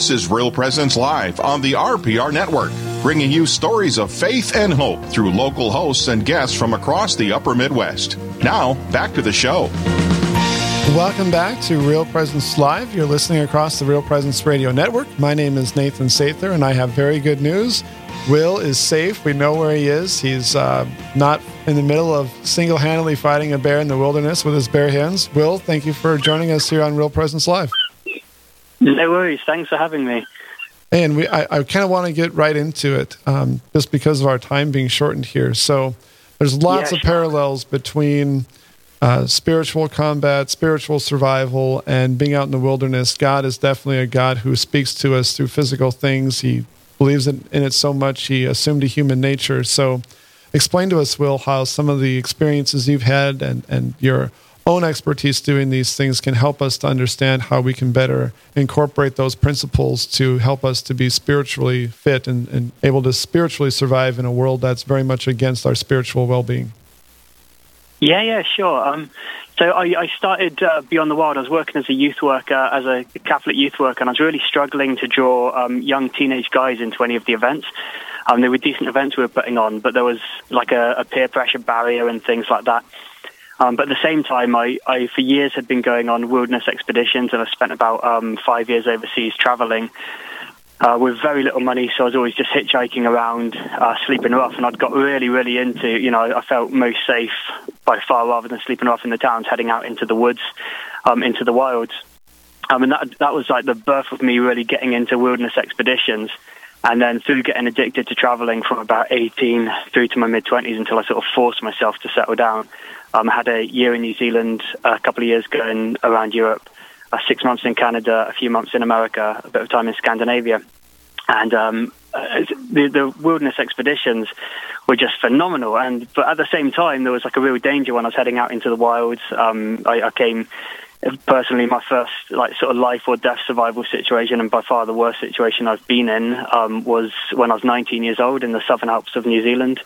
This is Real Presence Live on the RPR network, bringing you stories of faith and hope through local hosts and guests from across the upper Midwest. Now, back to the show. Welcome back to Real Presence Live. You're listening across the Real Presence Radio Network. My name is Nathan Sather, and I have very good news. Will is safe. We know where he is. He's not in the middle of single-handedly fighting a bear in the wilderness with his bare hands. Will, thank you for joining us here on Real Presence Live. No worries. Thanks for having me. And I kind of want to get right into it, just because of our time being shortened here. So there's lots of parallels between spiritual combat, spiritual survival, and being out in the wilderness. God is definitely a God who speaks to us through physical things. He believes in it so much, he assumed a human nature. So explain to us, Will, how some of the experiences you've had and your own expertise doing these things can help us to understand how we can better incorporate those principles to help us to be spiritually fit and able to spiritually survive in a world that's very much against our spiritual well-being. Yeah, sure. So I started Beyond the Wild. I was working as a youth worker, as a Catholic youth worker, and I was really struggling to draw young teenage guys into any of the events. There were decent events we were putting on, but there was like a peer pressure barrier and things like that. But at the same time, I for years had been going on wilderness expeditions, and I spent about 5 years overseas traveling with very little money, so I was always just hitchhiking around, sleeping rough, and I'd got really into, I felt most safe by far rather than sleeping rough in the towns, heading out into the woods, into the wilds. And that was like the birth of me really getting into wilderness expeditions. And then through getting addicted to traveling from about 18 through to my mid-20s until I sort of forced myself to settle down. I had a year in New Zealand, a couple of years going around Europe, 6 months in Canada, a few months in America, a bit of time in Scandinavia. And the wilderness expeditions were just phenomenal. But at the same time, there was like a real danger when I was heading out into the wilds. I came... personally, my first sort of life or death survival situation, and by far the worst situation I've been in, was when I was 19 years old in the Southern Alps of New Zealand,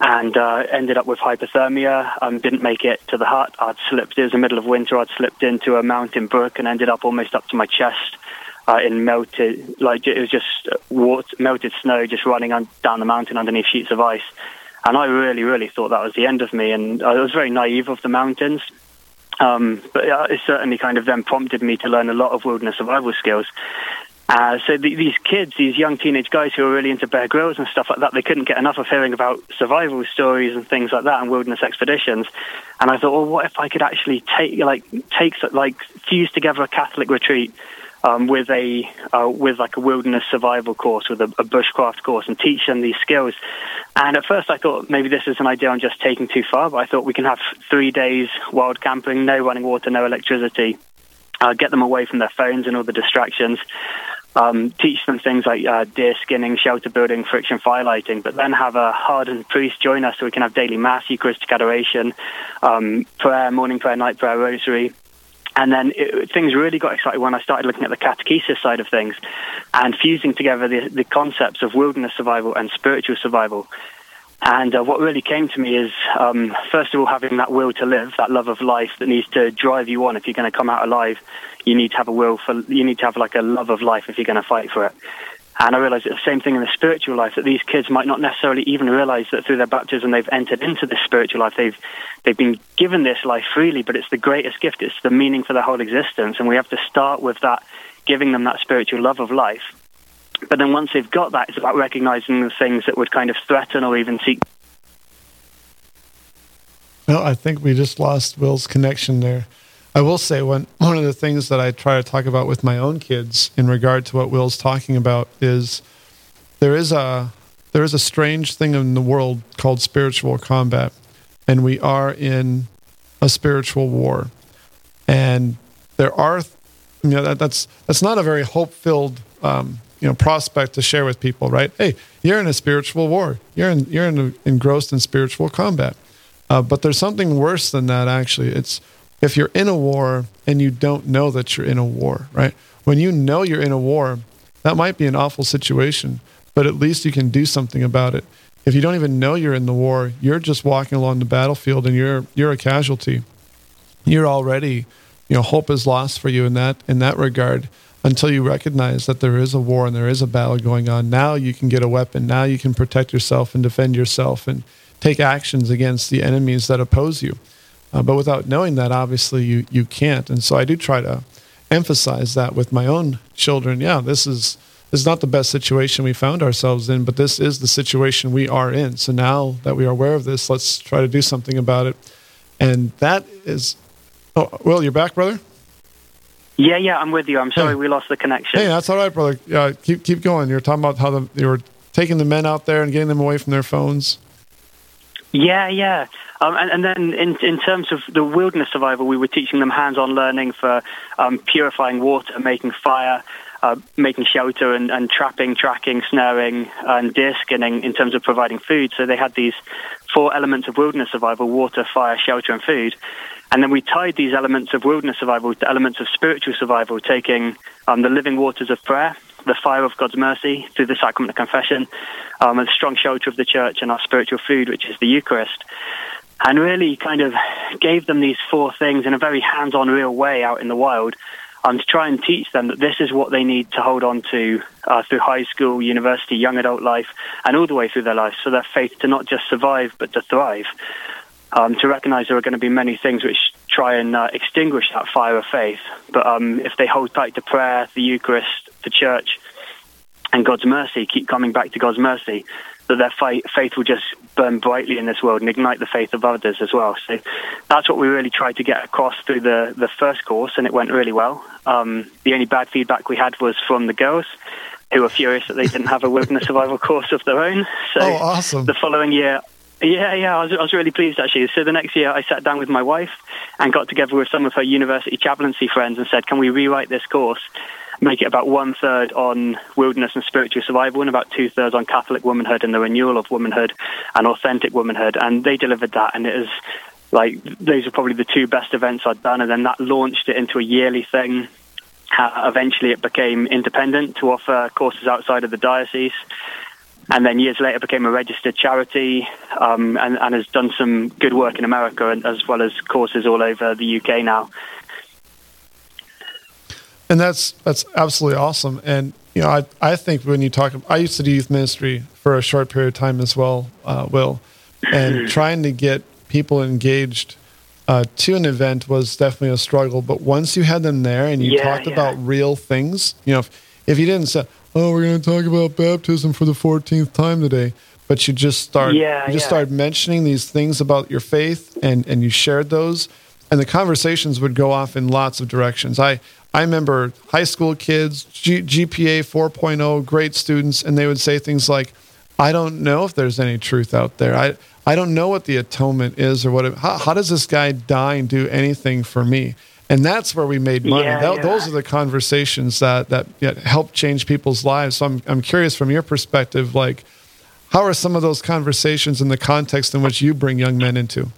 and ended up with hypothermia. Didn't make it to the hut. I'd slipped. It was the middle of winter. I'd slipped into a mountain brook and ended up almost up to my chest in melted, it was just melted snow, just running down the mountain underneath sheets of ice. And I really thought that was the end of me. And I was very naive of the mountains. But it certainly kind of then prompted me to learn a lot of wilderness survival skills. So these kids, these young teenage guys who were really into Bear Grylls and stuff like that, they couldn't get enough of hearing about survival stories and things like that and wilderness expeditions. And I thought, well, what if I could actually fuse together a Catholic retreat with a wilderness survival course, with a bushcraft course, and teach them these skills. And at first I thought maybe this is an idea I'm just taking too far, but I thought we can have 3 days wild camping, no running water, no electricity, get them away from their phones and all the distractions, teach them things like deer skinning, shelter building, friction fire lighting, but then have a hardened priest join us so we can have daily mass, Eucharistic adoration, prayer, morning prayer, night prayer, rosary. And then things really got exciting when I started looking at the catechesis side of things and fusing together the concepts of wilderness survival and spiritual survival. And what really came to me is, first of all, having that will to live, that love of life that needs to drive you on. If you're going to come out alive, you need to have you need to have like a love of life if you're going to fight for it. And I realized the same thing in the spiritual life, that these kids might not necessarily even realize that through their baptism they've entered into this spiritual life. They've been given this life freely, but it's the greatest gift. It's the meaning for their whole existence. And we have to start with that, giving them that spiritual love of life. But then once they've got that, it's about recognizing the things that would kind of threaten or even seek. Well, I think we just lost Will's connection there. I will say one of the things that I try to talk about with my own kids in regard to what Will's talking about is there is a strange thing in the world called spiritual combat, and we are in a spiritual war. And there are, that's not a very hope-filled prospect to share with people, right? Hey, you're in a spiritual war. You're engrossed in spiritual combat. But there's something worse than that. Actually, it's if you're in a war and you don't know that you're in a war, right? When you know you're in a war, that might be an awful situation, but at least you can do something about it. If you don't even know you're in the war, you're just walking along the battlefield and you're a casualty. You're already you know, hope is lost for you in that regard until you recognize that there is a war and there is a battle going on. Now you can get a weapon. Now you can protect yourself and defend yourself and take actions against the enemies that oppose you. But without knowing that, obviously, you can't. And so I do try to emphasize that with my own children. Yeah, this is not the best situation we found ourselves in, but this is the situation we are in. So now that we are aware of this, let's try to do something about it. And that is... Oh, Will, you're back, brother? Yeah, I'm with you. I'm sorry we lost the connection. Hey, that's all right, brother. Keep going. You were talking about how you were taking the men out there and getting them away from their phones. Yeah. And then in terms of the wilderness survival, we were teaching them hands-on learning for purifying water, making fire, making shelter, and trapping, tracking, snaring, and deer skinning in terms of providing food. So they had these 4 elements of wilderness survival: water, fire, shelter, and food. And then we tied these elements of wilderness survival to elements of spiritual survival, taking the living waters of prayer, the fire of God's mercy through the sacrament of confession, and the strong shelter of the church, and our spiritual food, which is the Eucharist. And really kind of gave them these 4 things in a very hands-on, real way out in the wild, to try and teach them that this is what they need to hold on to through high school, university, young adult life, and all the way through their life, so their faith to not just survive but to thrive. To recognize there are going to be many things which try and extinguish that fire of faith. But if they hold tight to prayer, the Eucharist, the church, and God's mercy, keep coming back to God's mercy, that their faith will just burn brightly in this world and ignite the faith of others as well. So that's what we really tried to get across through the first course, and it went really well. The only bad feedback we had was from the girls, who were furious that they didn't have a wilderness survival course of their own. So awesome. The following year... Yeah, I was really pleased, actually. So the next year I sat down with my wife and got together with some of her university chaplaincy friends and said, can we rewrite this course, make it about 1/3 on wilderness and spiritual survival and about 2/3 on Catholic womanhood and the renewal of womanhood and authentic womanhood? And they delivered that, and it is like, those are probably the 2 best events I'd done, and then that launched it into a yearly thing. Eventually it became independent to offer courses outside of the diocese. And then years later became a registered charity, and has done some good work in America, and as well as courses all over the UK now. And that's absolutely awesome. And you know, I think when you talk, I used to do youth ministry for a short period of time as well, Will, and trying to get people engaged to an event was definitely a struggle. But once you had them there and you talked about real things, you know, if you didn't say, oh, we're going to talk about baptism for the 14th time today. But you just start mentioning these things about your faith, and you shared those, and the conversations would go off in lots of directions. I remember high school kids, GPA 4.0, great students, and they would say things like, I don't know if there's any truth out there. I don't know what the atonement is, or what it, how does this guy dying do anything for me? And that's where we made money. Those are the conversations that help change people's lives. So I'm curious from your perspective, like, how are some of those conversations in the context in which you bring young men into?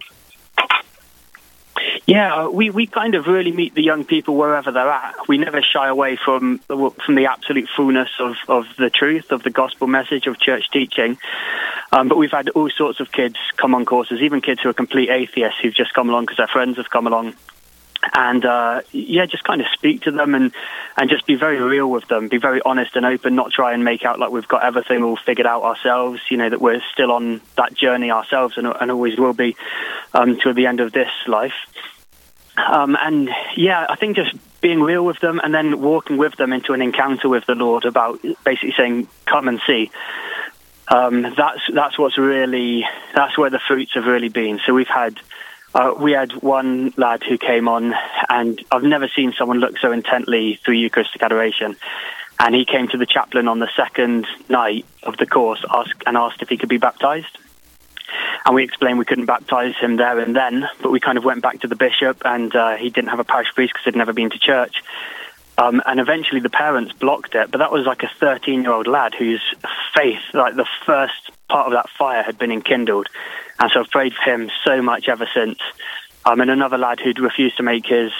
Yeah, we kind of really meet the young people wherever they're at. We never shy away from the absolute fullness of the truth, of the gospel message, of church teaching. But we've had all sorts of kids come on courses, even kids who are complete atheists who've just come along because their friends have come along. And, just kind of speak to them and just be very real with them, be very honest and open, not try and make out like we've got everything all figured out ourselves, you know, that we're still on that journey ourselves and always will be till the end of this life. I think just being real with them and then walking with them into an encounter with the Lord about basically saying, come and see. That's where the fruits have really been. So we've had... we had one lad who came on, and I've never seen someone look so intently through Eucharistic adoration. And he came to the chaplain on the second night of the course and asked if he could be baptized. And we explained we couldn't baptize him there and then, but we kind of went back to the bishop, and he didn't have a parish priest because he'd never been to church. And eventually the parents blocked it, but that was like a 13-year-old lad whose faith, like the first part of that fire, had been enkindled. And so I've prayed for him so much ever since. And another lad who'd refused to make his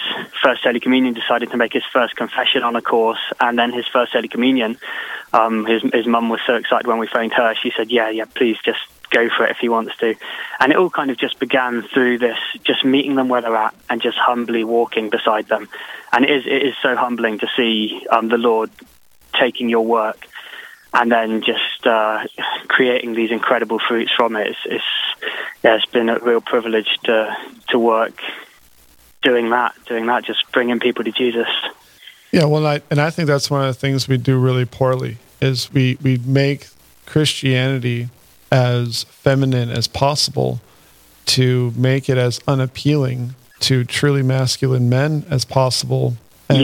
first Holy Communion decided to make his first confession on a course, and then his first Holy Communion. His mum was so excited when we phoned her. She said, yeah, please just go for it if he wants to. And it all kind of just began through this, just meeting them where they're at and just humbly walking beside them. And it is so humbling to see the Lord taking your work and then just creating these incredible fruits from it. It's been a real privilege to work doing that, just bringing people to Jesus. Yeah, well, I think that's one of the things we do really poorly is we make Christianity as feminine as possible to make it as unappealing to truly masculine men as possible. And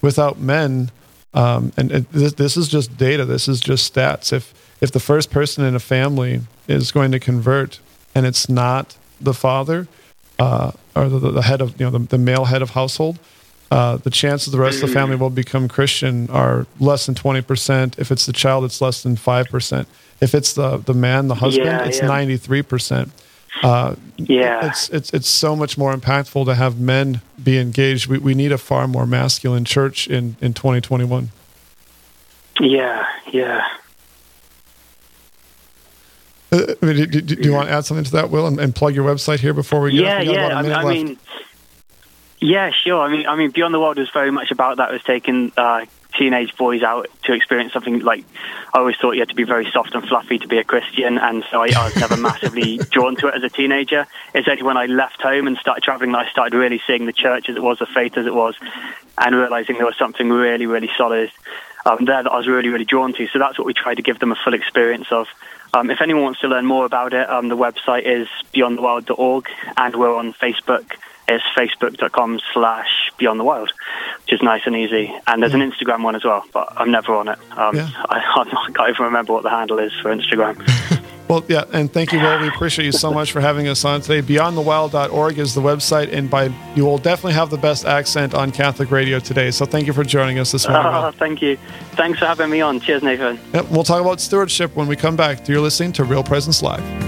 without men, this is just data. This is just stats. If the first person in a family is going to convert and it's not the father or the head of the male head of household, the chances the rest of the family will become Christian are less than 20%. If it's the child, it's less than 5%. If it's the man, the husband, it's 93%. It's so much more impactful to have men be engaged. We need a far more masculine church in 2021. Yeah. Do you want to add something to that, Will, and plug your website here before we get sure. I mean, Beyond the Wild was very much about that. It was taking teenage boys out to experience something. Like, I always thought you had to be very soft and fluffy to be a Christian, and so I was never massively drawn to it as a teenager. It's only when I left home and started traveling that I started really seeing the church as it was, the faith as it was, and realizing there was something really, really solid there that I was really, really drawn to. So that's what we tried to give them a full experience of. If anyone wants to learn more about it, the website is beyondthewild.org, and we're on Facebook. It's facebook.com/Beyond the Wild, which is nice and easy. And there's an Instagram one as well, but I'm never on it. I can't even remember what the handle is for Instagram. Well, yeah, and thank you, Will. We appreciate you so much for having us on today. BeyondTheWild.org is the website, and you will definitely have the best accent on Catholic radio today. So thank you for joining us this morning. Thank you. Thanks for having me on. Cheers, Nathan. Yep, we'll talk about stewardship when we come back. You're listening to Real Presence Live.